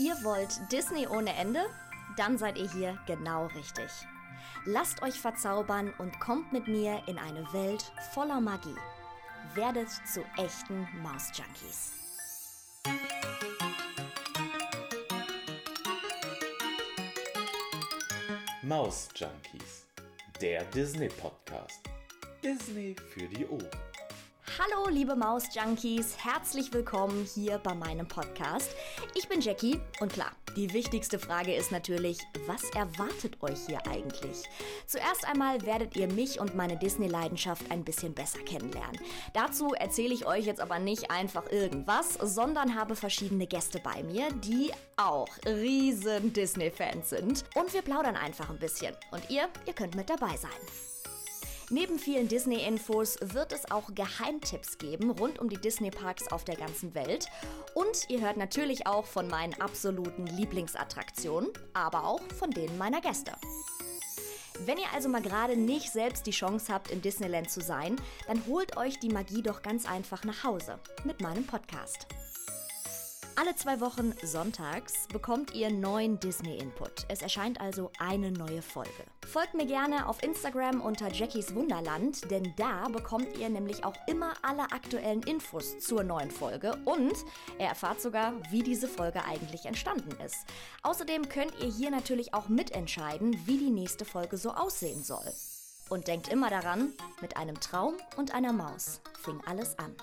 Ihr wollt Disney ohne Ende? Dann seid ihr hier genau richtig. Lasst euch verzaubern und kommt mit mir in eine Welt voller Magie. Werdet zu echten Maus-Junkies. Maus-Junkies, der Disney-Podcast. Disney für die Ohren. Hallo liebe Maus-Junkies, herzlich willkommen hier bei meinem Podcast. Ich bin Jackie und klar, die wichtigste Frage ist natürlich, was erwartet euch hier eigentlich? Zuerst einmal werdet ihr mich und meine Disney-Leidenschaft ein bisschen besser kennenlernen. Dazu erzähle ich euch jetzt aber nicht einfach irgendwas, sondern habe verschiedene Gäste bei mir, die auch riesen Disney-Fans sind. Und wir plaudern einfach ein bisschen. Und ihr könnt mit dabei sein. Neben vielen Disney-Infos wird es auch Geheimtipps geben rund um die Disney-Parks auf der ganzen Welt. Und ihr hört natürlich auch von meinen absoluten Lieblingsattraktionen, aber auch von denen meiner Gäste. Wenn ihr also mal gerade nicht selbst die Chance habt, im Disneyland zu sein, dann holt euch die Magie doch ganz einfach nach Hause mit meinem Podcast. Alle 2 Wochen sonntags bekommt ihr neuen Disney-Input. Es erscheint also eine neue Folge. Folgt mir gerne auf Instagram unter Jackies Wunderland, denn da bekommt ihr nämlich auch immer alle aktuellen Infos zur neuen Folge und ihr erfahrt sogar, wie diese Folge eigentlich entstanden ist. Außerdem könnt ihr hier natürlich auch mitentscheiden, wie die nächste Folge so aussehen soll. Und denkt immer daran, mit einem Traum und einer Maus fing alles an.